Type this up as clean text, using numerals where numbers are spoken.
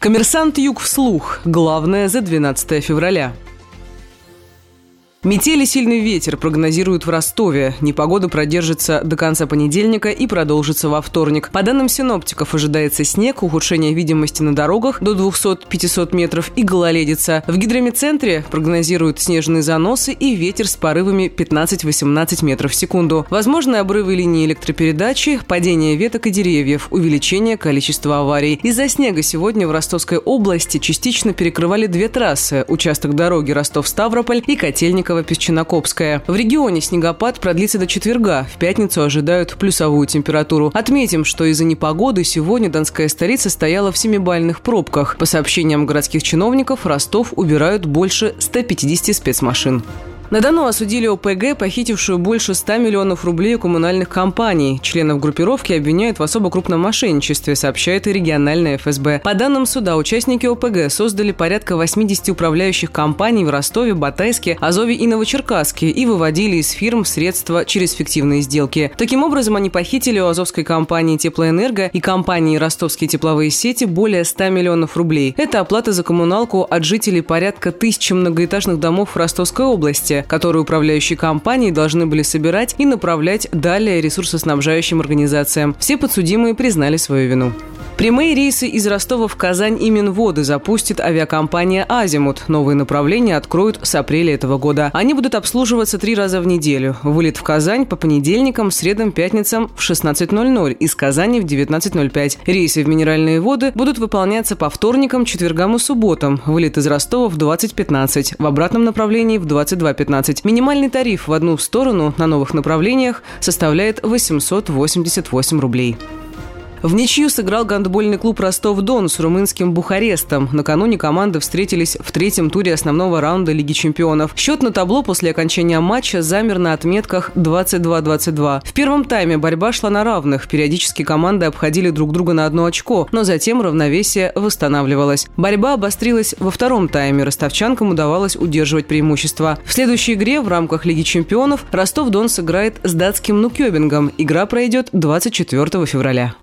Коммерсант Юг вслух. Главное за 12 февраля. Метель и сильный ветер прогнозируют в Ростове. Непогода продержится до конца понедельника и продолжится во вторник. По данным синоптиков, ожидается снег, ухудшение видимости на дорогах до 200-500 метров и гололедица. В гидромедцентре прогнозируют снежные заносы и ветер с порывами 15-18 метров в секунду. Возможны обрывы линии электропередачи, падение веток и деревьев, увеличение количества аварий. Из-за снега сегодня в Ростовской области частично перекрывали две трассы – участок дороги Ростов-Ставрополь и Котельниково. Песченокопская. В регионе снегопад продлится до четверга. В пятницу ожидают плюсовую температуру. Отметим, что из-за непогоды сегодня Донская столица стояла в 7-бальных пробках. По сообщениям городских чиновников, Ростов убирают больше 150 спецмашин. На Дону осудили ОПГ, похитившую больше 100 миллионов рублей у коммунальных компаний. Членов группировки обвиняют в особо крупном мошенничестве, сообщает и региональное ФСБ. По данным суда, участники ОПГ создали порядка 80 управляющих компаний в Ростове, Батайске, Азове и Новочеркасске и выводили из фирм средства через фиктивные сделки. Таким образом, они похитили у азовской компании «Теплоэнерго» и компании «Ростовские тепловые сети» более 100 миллионов рублей. Это оплата за коммуналку от жителей порядка 1000 многоэтажных домов в Ростовской области, которые управляющие компании должны были собирать и направлять далее ресурсоснабжающим организациям. Все подсудимые признали свою вину. Прямые рейсы из Ростова в Казань и Минводы запустит авиакомпания «Азимут». Новые направления откроют с апреля этого года. Они будут обслуживаться 3 раза в неделю. Вылет в Казань по понедельникам, средам, пятницам в 16:00, из Казани в 19:05. Рейсы в Минеральные воды будут выполняться по вторникам, четвергам и субботам. Вылет из Ростова в 20:15, в обратном направлении в 22:15. Минимальный тариф в одну сторону на новых направлениях составляет 888 рублей. В ничью сыграл гандбольный клуб «Ростов-Дон» с румынским «Бухарестом». Накануне команды встретились в 3-м туре основного раунда Лиги чемпионов. Счет на табло после окончания матча замер на отметках 22-22. В первом тайме борьба шла на равных. Периодически команды обходили друг друга на 1 очко, но затем равновесие восстанавливалось. Борьба обострилась во втором тайме. Ростовчанкам удавалось удерживать преимущество. В следующей игре в рамках Лиги чемпионов «Ростов-Дон» сыграет с датским «Нукебингом». Игра пройдет 24 февраля.